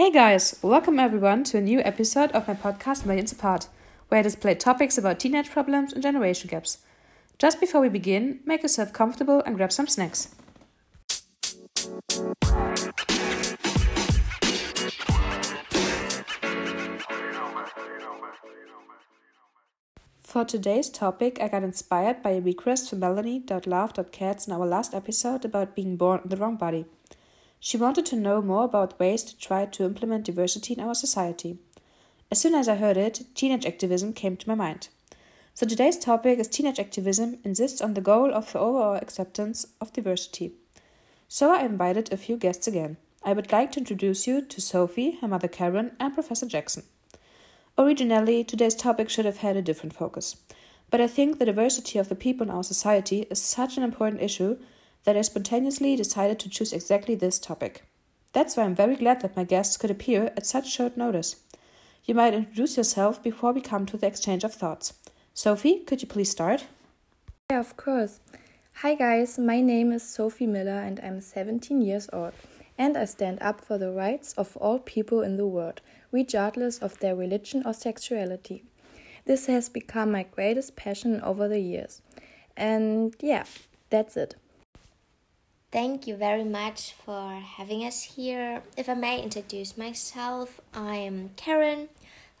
Hey guys, welcome everyone to a new episode of my podcast Millions Apart, where I display topics about teenage problems and generation gaps. Just before we begin, make yourself comfortable and grab some snacks. For today's topic, I got inspired by a request from melanie.love.cats in our last episode about being born in the wrong body. She wanted to know more about ways to try to implement diversity in our society. As soon as I heard it, teenage activism came to my mind. So today's topic is teenage activism insists on the goal of the overall acceptance of diversity. So I invited a few guests again. I would like to introduce you to Sophie, her mother Karen, and Professor Jackson. Originally, today's topic should have had a different focus. But I think the diversity of the people in our society is such an important issue that I spontaneously decided to choose exactly this topic. That's why I'm very glad that my guests could appear at such short notice. You might introduce yourself before we come to the exchange of thoughts. Sophie, could you please start? Yeah, of course. Hi guys, my name is Sophie Miller and I'm 17 years old. And I stand up for the rights of all people in the world, regardless of their religion or sexuality. This has become my greatest passion over the years. And yeah, that's it. Thank you very much for having us here. If I may introduce myself, I am Karen,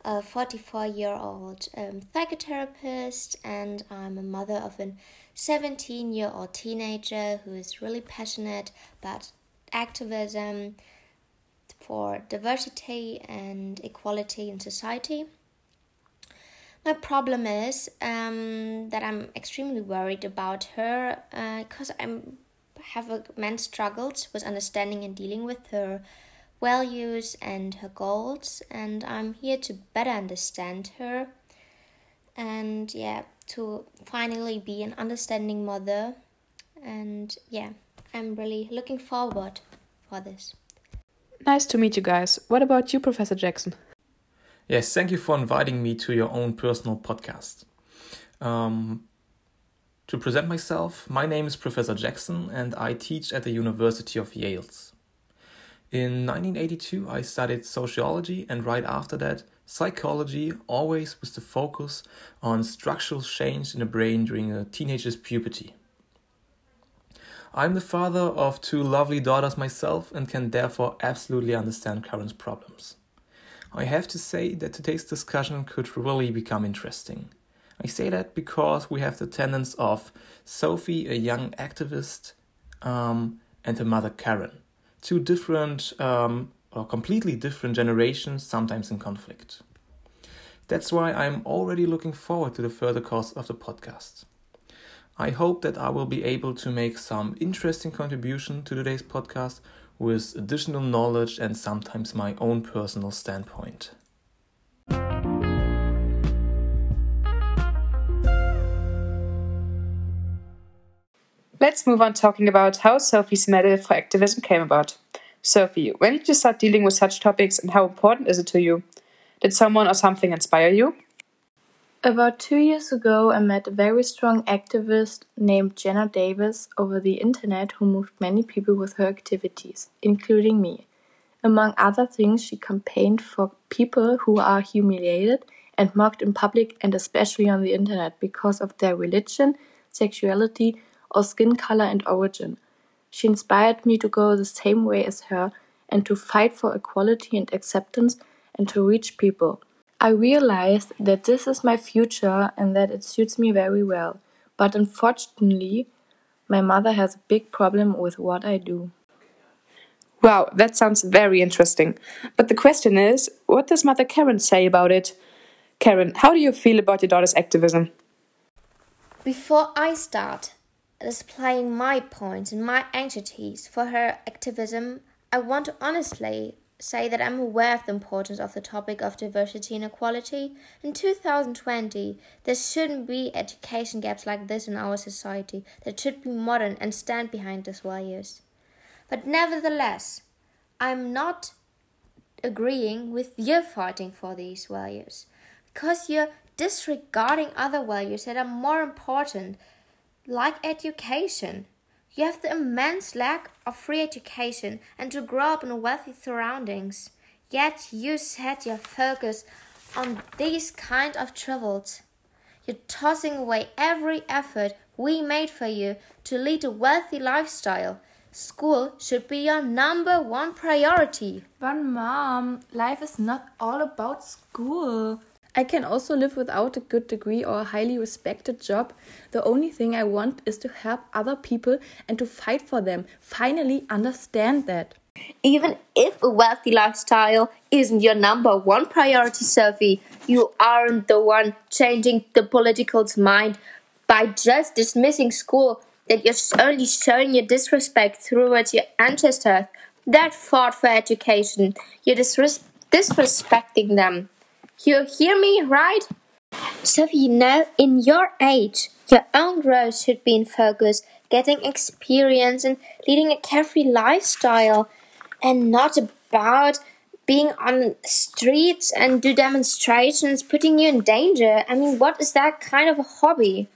a 44-year-old psychotherapist, and I'm a mother of a 17-year-old teenager who is really passionate about activism for diversity and equality in society. My problem is that I'm extremely worried about her because I have immense struggles with understanding and dealing with her values and her goals, and I'm here to better understand her and to finally be an understanding mother. And I'm really looking forward for this. Nice to meet you guys. What about you, Professor Jackson? Yes, thank you for inviting me to your own personal podcast. To present myself, my name is Professor Jackson and I teach at the University of Yale. In 1982, I studied sociology and right after that, psychology, always with the focus on structural change in the brain during a teenager's puberty. I'm the father of two lovely daughters myself and can therefore absolutely understand Karen's problems. I have to say that today's discussion could really become interesting. I say that because we have the tenets of Sophie, a young activist, and her mother Karen. Two different or completely different generations, sometimes in conflict. That's why I'm already looking forward to the further course of the podcast. I hope that I will be able to make some interesting contribution to today's podcast with additional knowledge and sometimes my own personal standpoint. Let's move on talking about how Sophie's medal for activism came about. Sophie, when did you start dealing with such topics and how important is it to you? Did someone or something inspire you? About 2 years ago, I met a very strong activist named Jenna Davis over the internet who moved many people with her activities, including me. Among other things, she campaigned for people who are humiliated and mocked in public and especially on the internet because of their religion, sexuality, or skin color and origin. She inspired me to go the same way as her and to fight for equality and acceptance and to reach people. I realized that this is my future and that it suits me very well, but unfortunately, my mother has a big problem with what I do. Wow, that sounds very interesting. But the question is, what does Mother Karen say about it? Karen, how do you feel about your daughter's activism? Before I start displaying my points and my anxieties for her activism, I want to honestly say that I'm aware of the importance of the topic of diversity and equality. In 2020, there shouldn't be education gaps like this in our society. That should be modern and stand behind these values. But nevertheless, I'm not agreeing with your fighting for these values, because you're disregarding other values that are more important, like education. You have the immense lack of free education and to grow up in wealthy surroundings. Yet you set your focus on these kind of troubles. You're tossing away every effort we made for you to lead a wealthy lifestyle. School should be your number one priority. But Mom, life is not all about school. I can also live without a good degree or a highly respected job. The only thing I want is to help other people and to fight for them. Finally understand that. Even if a wealthy lifestyle isn't your number one priority, Sophie, you aren't the one changing the political's mind by just dismissing school. That you're only showing your disrespect towards your ancestors that fought for education. You're disrespecting them. You hear me, right? Sophie, you know, in your age, your own growth should be in focus, getting experience and leading a carefree lifestyle, and not about being on streets and do demonstrations, putting you in danger. I mean, what is that kind of a hobby?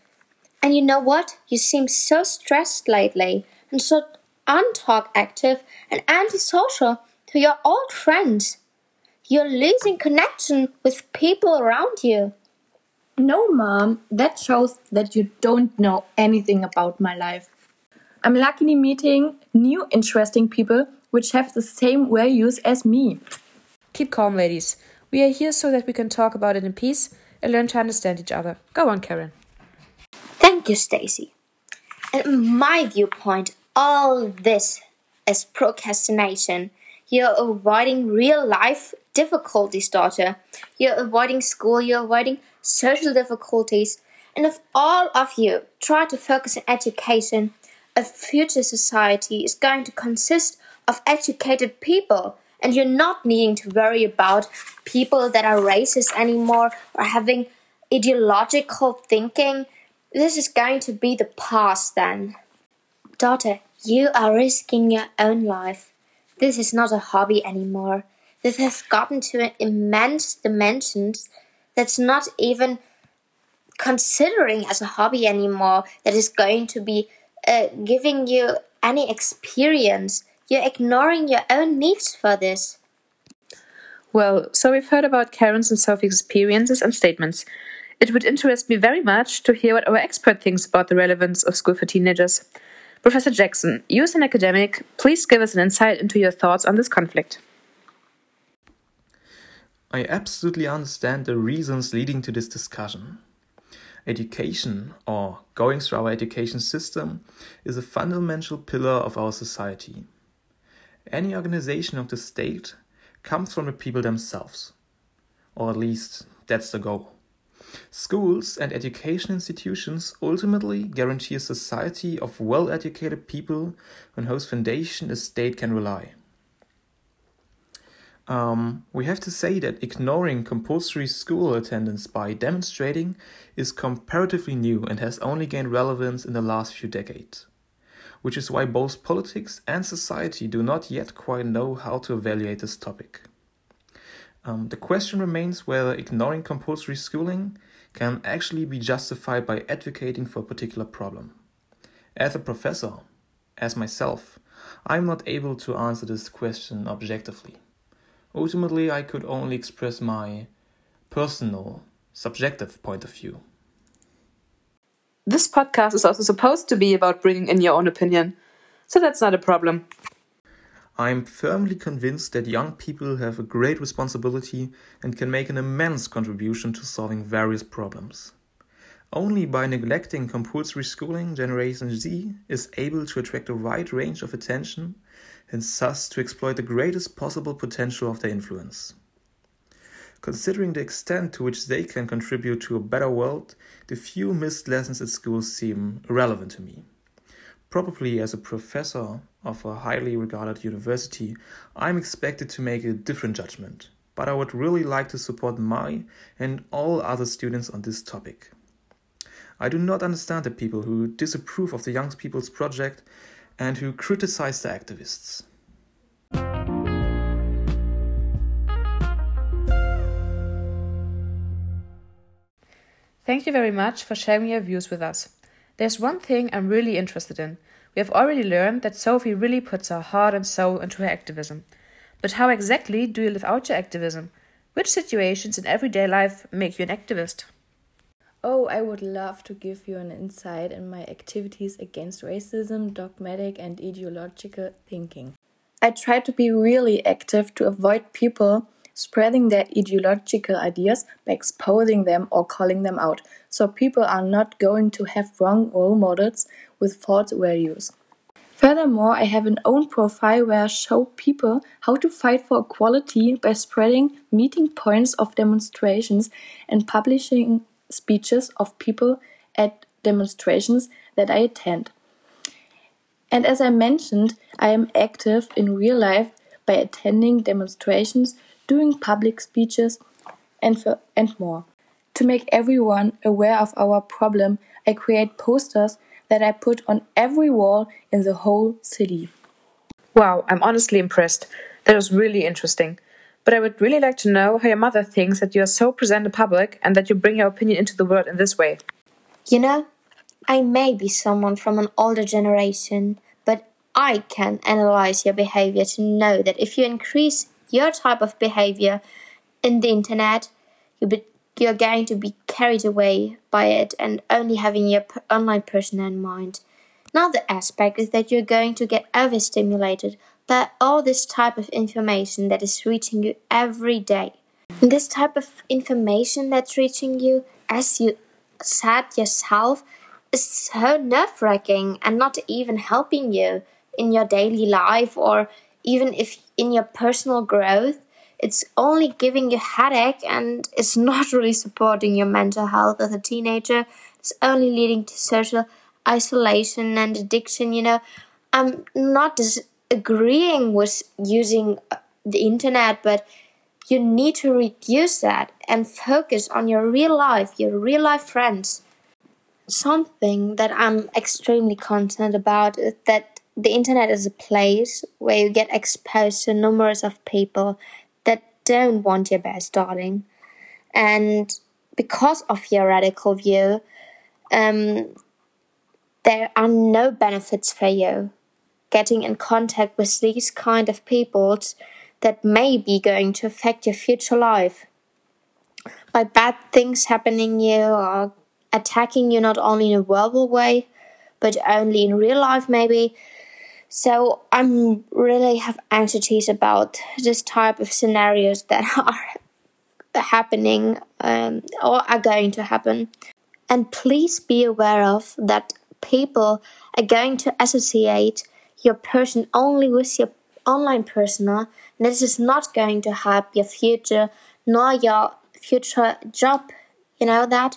And you know what? You seem so stressed lately and so untalkative and antisocial to your old friends. You're losing connection with people around you. No, Mom, that shows that you don't know anything about my life. I'm luckily meeting new interesting people which have the same values as me. Keep calm, ladies. We are here so that we can talk about it in peace and learn to understand each other. Go on, Karen. Thank you, Stacy. And in my viewpoint, all this is procrastination. You're avoiding real life difficulties, daughter. You're avoiding school, you're avoiding social difficulties. And if all of you try to focus on education, a future society is going to consist of educated people. And you're not needing to worry about people that are racist anymore or having ideological thinking. This is going to be the past then. Daughter, you are risking your own life. This is not a hobby anymore. This has gotten to immense dimensions that's not even considering as a hobby anymore, that is going to be giving you any experience. You're ignoring your own needs for this. Well, so we've heard about Karen's and Sophie's experiences and statements. It would interest me very much to hear what our expert thinks about the relevance of school for teenagers. Professor Jackson, you as an academic, please give us an insight into your thoughts on this conflict. I absolutely understand the reasons leading to this discussion. Education, or going through our education system, is a fundamental pillar of our society. Any organization of the state comes from the people themselves. Or at least, that's the goal. Schools and education institutions ultimately guarantee a society of well-educated people on whose foundation a state can rely. We have to say that ignoring compulsory school attendance by demonstrating is comparatively new and has only gained relevance in the last few decades, which is why both politics and society do not yet quite know how to evaluate this topic. The question remains whether ignoring compulsory schooling can actually be justified by advocating for a particular problem. As a professor, as myself, I'm not able to answer this question objectively. Ultimately, I could only express my personal, subjective point of view. This podcast is also supposed to be about bringing in your own opinion, so that's not a problem. I'm firmly convinced that young people have a great responsibility and can make an immense contribution to solving various problems. Only by neglecting compulsory schooling, Generation Z is able to attract a wide range of attention and thus to exploit the greatest possible potential of their influence. Considering the extent to which they can contribute to a better world, the few missed lessons at school seem irrelevant to me. Probably as a professor of a highly regarded university, I'm expected to make a different judgment, but I would really like to support my and all other students on this topic. I do not understand the people who disapprove of the Young People's Project and who criticize the activists. Thank you very much for sharing your views with us. There's one thing I'm really interested in. We have already learned that Sophie really puts her heart and soul into her activism. But how exactly do you live out your activism? Which situations in everyday life make you an activist? Oh, I would love to give you an insight in my activities against racism, dogmatic and ideological thinking. I try to be really active to avoid people spreading their ideological ideas by exposing them or calling them out, so people are not going to have wrong role models with false values. Furthermore, I have an own profile where I show people how to fight for equality by spreading meeting points of demonstrations and publishing speeches of people at demonstrations that I attend. And as I mentioned, I am active in real life by attending demonstrations, doing public speeches and more. To make everyone aware of our problem, I create posters that I put on every wall in the whole city. Wow, I'm honestly impressed. That was really interesting. But I would really like to know how your mother thinks that you are so present in public and that you bring your opinion into the world in this way. You know, I may be someone from an older generation, but I can analyze your behavior to know that if you increase your type of behavior in the internet, you're going to be carried away by it and only having your online persona in mind. Another aspect is that you're going to get overstimulated by all this type of information that is reaching you every day. And this type of information that's reaching you, as you said yourself, is so nerve-wracking and not even helping you in your daily life or even if in your personal growth. It's only giving you headache and it's not really supporting your mental health as a teenager. It's only leading to social isolation and addiction, you know. I'm not disagreeing with using the internet, but you need to reduce that and focus on your real life friends. Something that I'm extremely concerned about is that the internet is a place where you get exposed to numerous of people don't want your best, darling. And because of your radical view, there are no benefits for you. Getting in contact with these kind of people that may be going to affect your future life. By bad things happening you or attacking you not only in a verbal way, but only in real life maybe. So I'm really have anxieties about this type of scenarios that are happening or are going to happen. And please be aware of that people are going to associate your person only with your online persona. And this is not going to help your future nor your future job, you know that?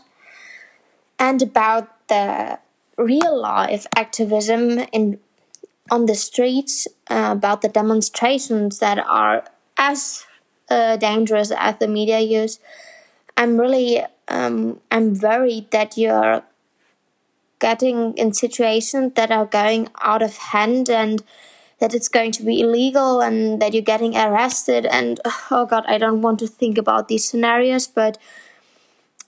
And about the real life activism in on the streets, about the demonstrations that are as dangerous as the media use. I'm really, I'm worried that you're getting in situations that are going out of hand and that it's going to be illegal and that you're getting arrested. And oh God, I don't want to think about these scenarios, but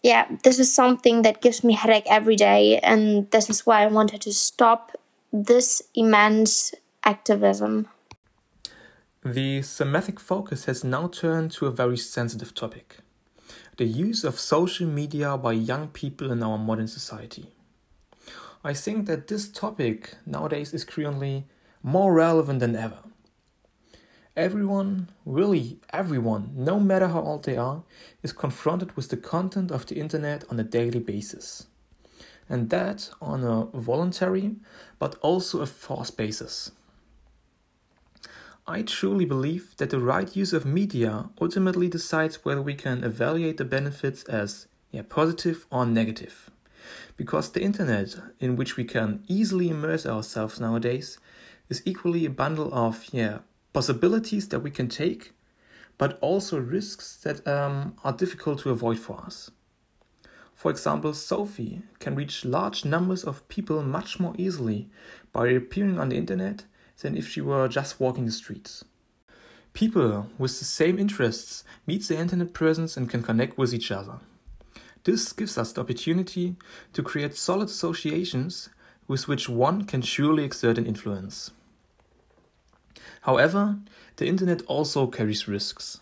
yeah, this is something that gives me headache every day. And this is why I wanted to stop this immense activism. The thematic focus has now turned to a very sensitive topic: the use of social media by young people in our modern society. I think that this topic nowadays is currently more relevant than ever. Everyone, really everyone, no matter how old they are, is confronted with the content of the internet on a daily basis. And that on a voluntary, but also a forced basis. I truly believe that the right use of media ultimately decides whether we can evaluate the benefits as positive or negative. Because the internet, in which we can easily immerse ourselves nowadays, is equally a bundle of possibilities that we can take, but also risks that are difficult to avoid for us. For example, Sophie can reach large numbers of people much more easily by appearing on the internet than if she were just walking the streets. People with the same interests meet their internet presence and can connect with each other. This gives us the opportunity to create solid associations with which one can surely exert an influence. However, the internet also carries risks.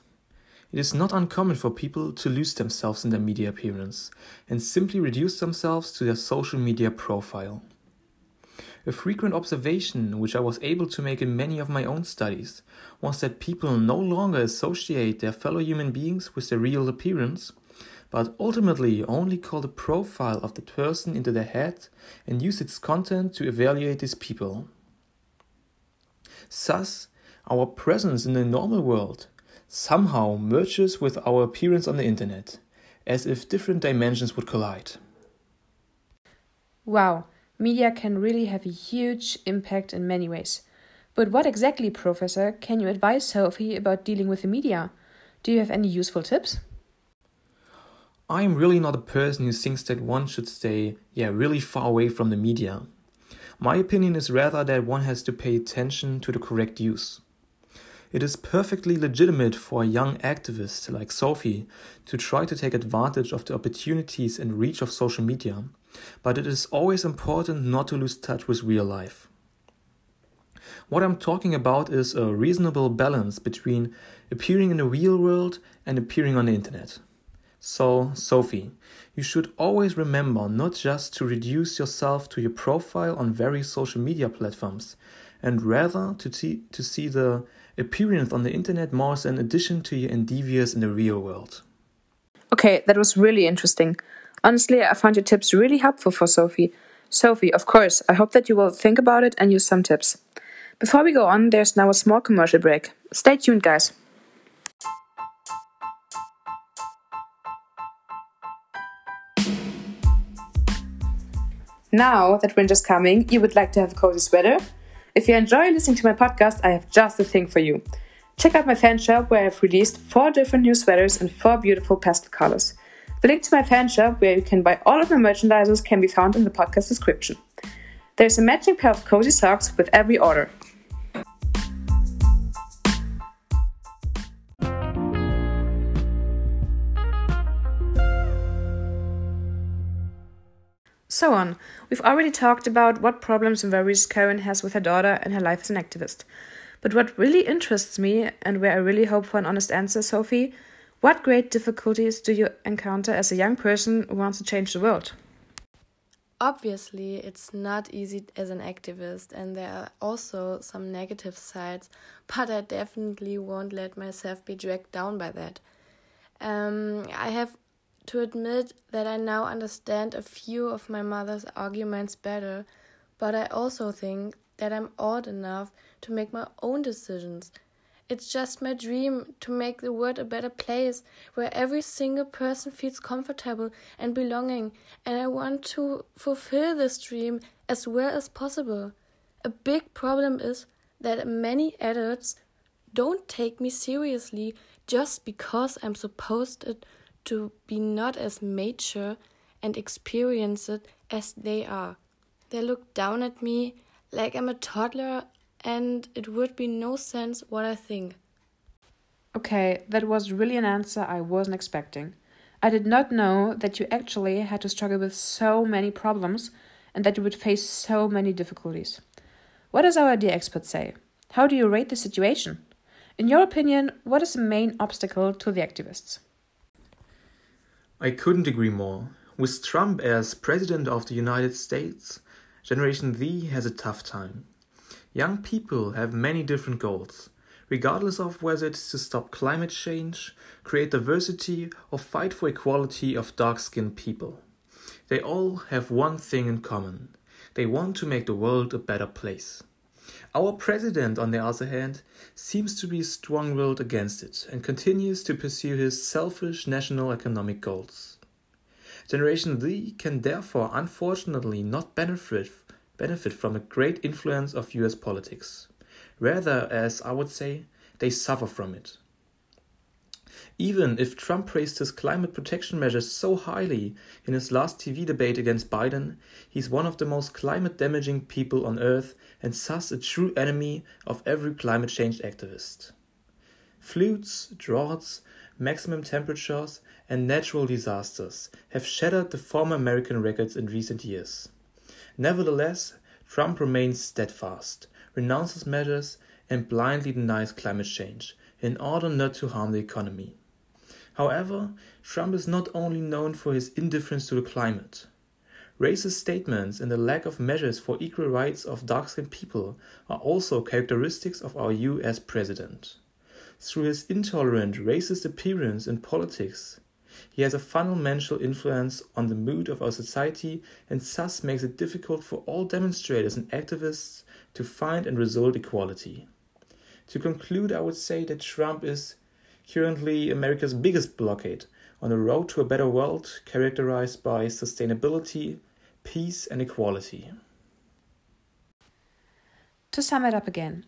It is not uncommon for people to lose themselves in their media appearance and simply reduce themselves to their social media profile. A frequent observation, which I was able to make in many of my own studies, was that people no longer associate their fellow human beings with their real appearance, but ultimately only call the profile of the person into their head and use its content to evaluate these people. Thus, our presence in the normal world somehow merges with our appearance on the internet, as if different dimensions would collide. Wow, media can really have a huge impact in many ways. But what exactly, Professor, can you advise Sophie about dealing with the media? Do you have any useful tips? I am really not a person who thinks that one should stay, really far away from the media. My opinion is rather that one has to pay attention to the correct use. It is perfectly legitimate for a young activist like Sophie to try to take advantage of the opportunities and reach of social media, but it is always important not to lose touch with real life. What I'm talking about is a reasonable balance between appearing in the real world and appearing on the internet. So, Sophie, you should always remember not just to reduce yourself to your profile on various social media platforms, and rather to see the appearance on the internet more as an addition to your endeavors in the real world. Okay, that was really interesting. Honestly, I found your tips really helpful for Sophie. Sophie, of course, I hope that you will think about it and use some tips. Before we go on, there's now a small commercial break. Stay tuned, guys. Now that winter's coming, you would like to have a cozy sweater? If you enjoy listening to my podcast, I have just the thing for you. Check out my fan shop where I've released 4 different new sweaters in 4 beautiful pastel colors. The link to my fan shop where you can buy all of my merchandises can be found in the podcast description. There's a matching pair of cozy socks with every order. So on. We've already talked about what problems and worries Karen has with her daughter and her life as an activist. But what really interests me, and where I really hope for an honest answer, Sophie, what great difficulties do you encounter as a young person who wants to change the world? Obviously, it's not easy as an activist, and there are also some negative sides, but I definitely won't let myself be dragged down by that. I have to admit that I now understand a few of my mother's arguments better, but I also think that I'm old enough to make my own decisions. It's just my dream to make the world a better place where every single person feels comfortable and belonging, and I want to fulfill this dream as well as possible. A big problem is that many adults don't take me seriously just because I'm supposed to be not as mature and experienced as they are. They look down at me like I'm a toddler, and it would be no sense what I think. Okay, that was really an answer I wasn't expecting. I did not know that you actually had to struggle with so many problems and that you would face so many difficulties. What does our dear expert say? How do you rate the situation? In your opinion, what is the main obstacle to the activists? I couldn't agree more. With Trump as President of the United States, Generation Z has a tough time. Young people have many different goals, regardless of whether it's to stop climate change, create diversity, or fight for equality of dark-skinned people. They all have one thing in common. They want to make the world a better place. Our president, on the other hand, seems to be strong-willed against it and continues to pursue his selfish national economic goals. Generation Z can therefore unfortunately not benefit from a great influence of US politics. Rather, as I would say, they suffer from it. Even if Trump praised his climate protection measures so highly in his last TV debate against Biden, he's one of the most climate-damaging people on Earth and thus a true enemy of every climate change activist. Floods, droughts, maximum temperatures, and natural disasters have shattered the former American records in recent years. Nevertheless, Trump remains steadfast, renounces measures, and blindly denies climate change in order not to harm the economy. However, Trump is not only known for his indifference to the climate. Racist statements and the lack of measures for equal rights of dark-skinned people are also characteristics of our US president. Through his intolerant, racist appearance in politics, he has a fundamental influence on the mood of our society and thus makes it difficult for all demonstrators and activists to find and resolve equality. To conclude, I would say that Trump is currently America's biggest blockade on a road to a better world characterized by sustainability, peace, and equality. To sum it up again,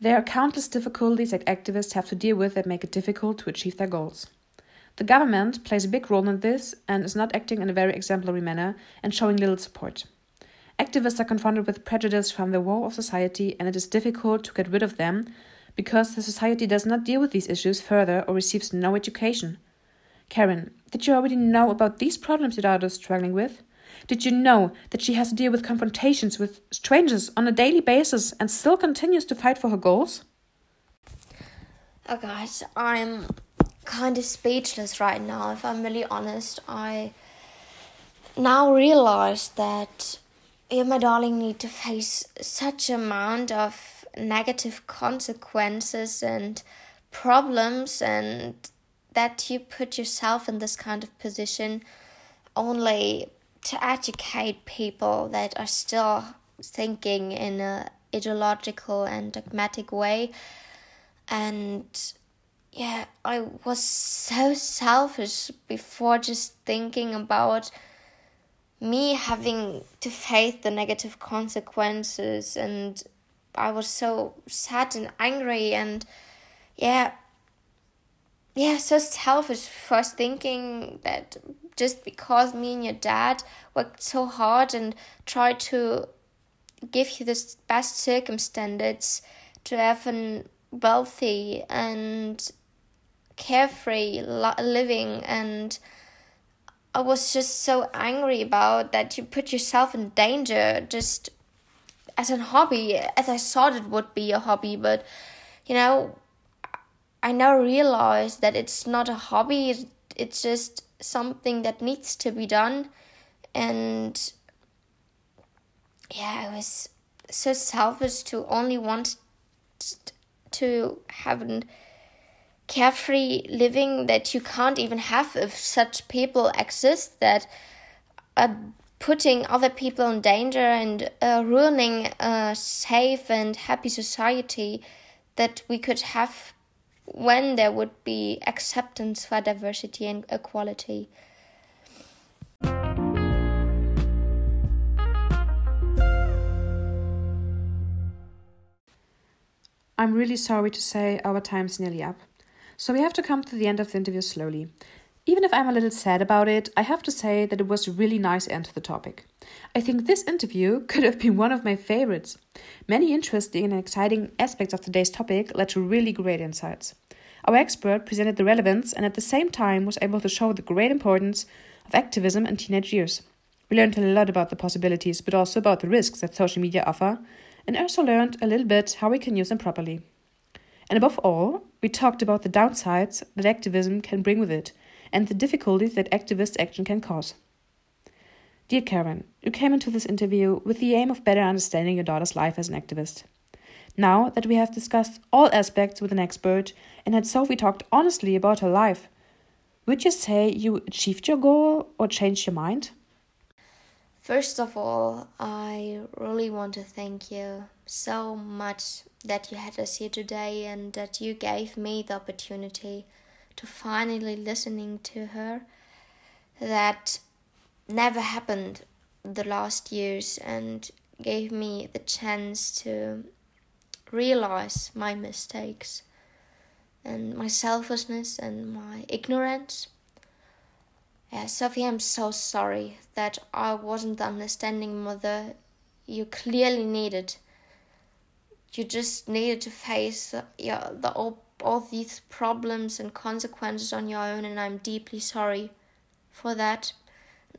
there are countless difficulties that activists have to deal with that make it difficult to achieve their goals. The government plays a big role in this and is not acting in a very exemplary manner and showing little support. Activists are confronted with prejudice from the wall of society, and it is difficult to get rid of them because the society does not deal with these issues further or receives no education. Karen, did you already know about these problems that others are struggling with? Did you know that she has to deal with confrontations with strangers on a daily basis and still continues to fight for her goals? Oh gosh, I'm kind of speechless right now, if I'm really honest. I now realize that you, my darling, need to face such amount of negative consequences and problems, and that you put yourself in this kind of position only to educate people that are still thinking in a ideological and dogmatic way. And yeah, I was so selfish before, just thinking about me having to face the negative consequences, and I was so sad and angry and so selfish for thinking that just because me and your dad worked so hard and tried to give you the best circumstances to have a wealthy and carefree living, and I was just so angry about that you put yourself in danger just as a hobby, as I thought it would be a hobby, but I now realize that it's not a hobby, it's just something that needs to be done. And I was so selfish to only want to have a carefree living that you can't even have if such people exist that are putting other people in danger and ruining a safe and happy society that we could have when there would be acceptance for diversity and equality. I'm really sorry to say our time's nearly up, so we have to come to the end of the interview slowly. Even if I'm a little sad about it, I have to say that it was a really nice end to the topic. I think this interview could have been one of my favorites. Many interesting and exciting aspects of today's topic led to really great insights. Our expert presented the relevance and at the same time was able to show the great importance of activism in teenage years. We learned a lot about the possibilities, but also about the risks that social media offer, and also learned a little bit how we can use them properly. And above all, we talked about the downsides that activism can bring with it, and the difficulties that activist action can cause. Dear Karen, you came into this interview with the aim of better understanding your daughter's life as an activist. Now that we have discussed all aspects with an expert and had Sophie talked honestly about her life, would you say you achieved your goal or changed your mind? First of all, I really want to thank you so much that you had us here today and that you gave me the opportunity to finally listening to her. That never happened the last years and gave me the chance to realize my mistakes and my selfishness and my ignorance. Sophie, I'm so sorry that I wasn't the understanding mother you clearly needed. You just needed to face all these problems and consequences on your own, and I'm deeply sorry for that.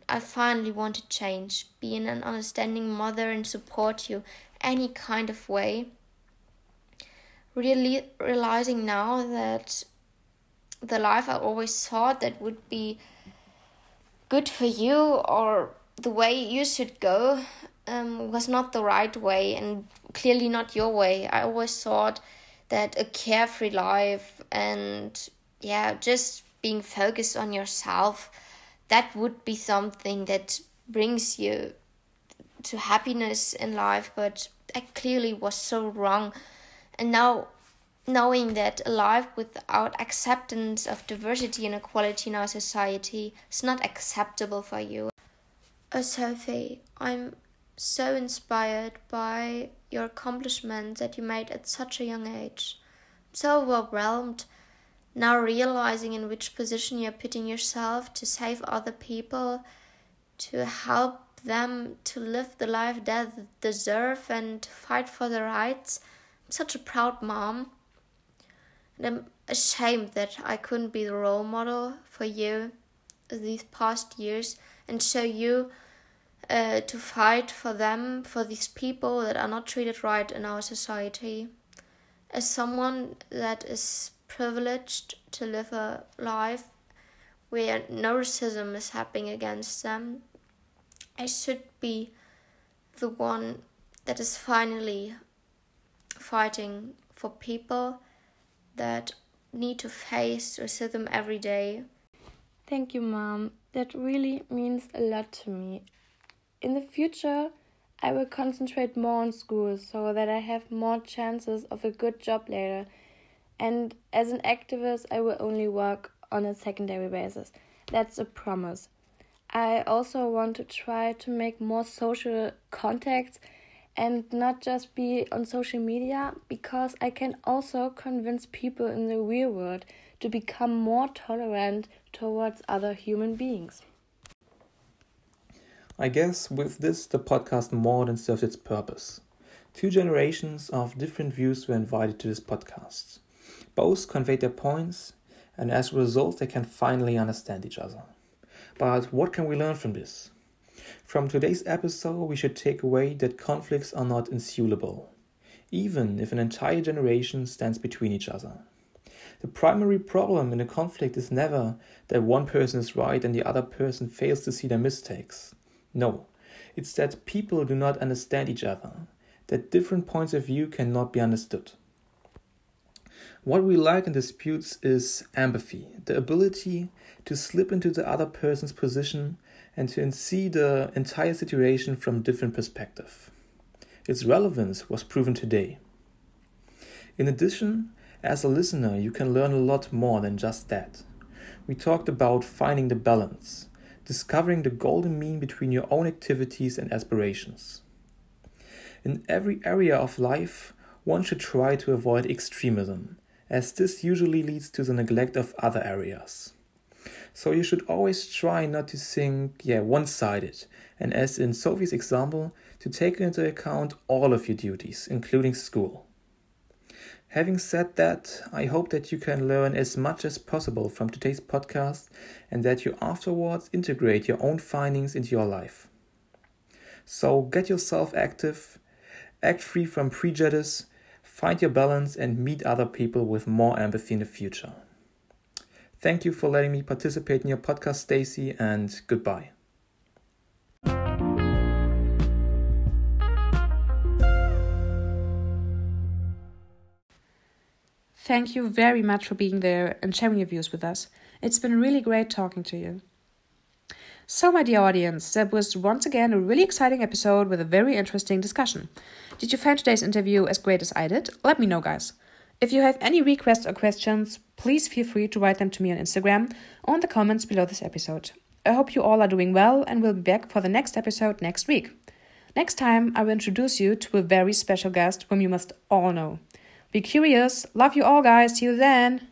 I finally want to change, be an understanding mother and support you any kind of way. really realizing now that the life I always thought that would be good for you or the way you should go was not the right way and clearly not your way. I always thought that a carefree life and just being focused on yourself, that would be something that brings you to happiness in life, but I clearly was so wrong. And now knowing that a life without acceptance of diversity and equality in our society is not acceptable for you. Oh, Sophie, I'm so inspired by your accomplishments that you made at such a young age. I'm so overwhelmed now realizing in which position you're putting yourself to save other people, to help them to live the life they deserve and fight for their rights. I'm such a proud mom. And I'm ashamed that I couldn't be the role model for you these past years and show you to fight for them, for these people that are not treated right in our society. As someone that is privileged to live a life where no racism is happening against them, I should be the one that is finally fighting for people that need to face racism every day. Thank you, Mom. That really means a lot to me. In the future, I will concentrate more on school so that I have more chances of a good job later. And as an activist, I will only work on a secondary basis. That's a promise. I also want to try to make more social contacts and not just be on social media, because I can also convince people in the real world to become more tolerant towards other human beings. I guess with this, the podcast more than served its purpose. 2 generations of different views were invited to this podcast. Both conveyed their points, and as a result, they can finally understand each other. But what can we learn from this? From today's episode, we should take away that conflicts are not insurmountable, even if an entire generation stands between each other. The primary problem in a conflict is never that one person is right and the other person fails to see their mistakes. No, it's that people do not understand each other, that different points of view cannot be understood. What we lack in disputes is empathy, the ability to slip into the other person's position and to see the entire situation from different perspective. Its relevance was proven today. In addition, as a listener, you can learn a lot more than just that. We talked about finding the balance, discovering the golden mean between your own activities and aspirations. In every area of life, one should try to avoid extremism, as this usually leads to the neglect of other areas. So you should always try not to think one-sided, and as in Sophie's example, to take into account all of your duties, including school. Having said that, I hope that you can learn as much as possible from today's podcast and that you afterwards integrate your own findings into your life. So get yourself active, act free from prejudice, find your balance and meet other people with more empathy in the future. Thank you for letting me participate in your podcast, Stacey, and goodbye. Thank you very much for being there and sharing your views with us. It's been really great talking to you. So, my dear audience, that was once again a really exciting episode with a very interesting discussion. Did you find today's interview as great as I did? Let me know, guys. If you have any requests or questions, please feel free to write them to me on Instagram or in the comments below this episode. I hope you all are doing well and will be back for the next episode next week. Next time, I will introduce you to a very special guest whom you must all know. Be curious. Love you all, guys. See you then.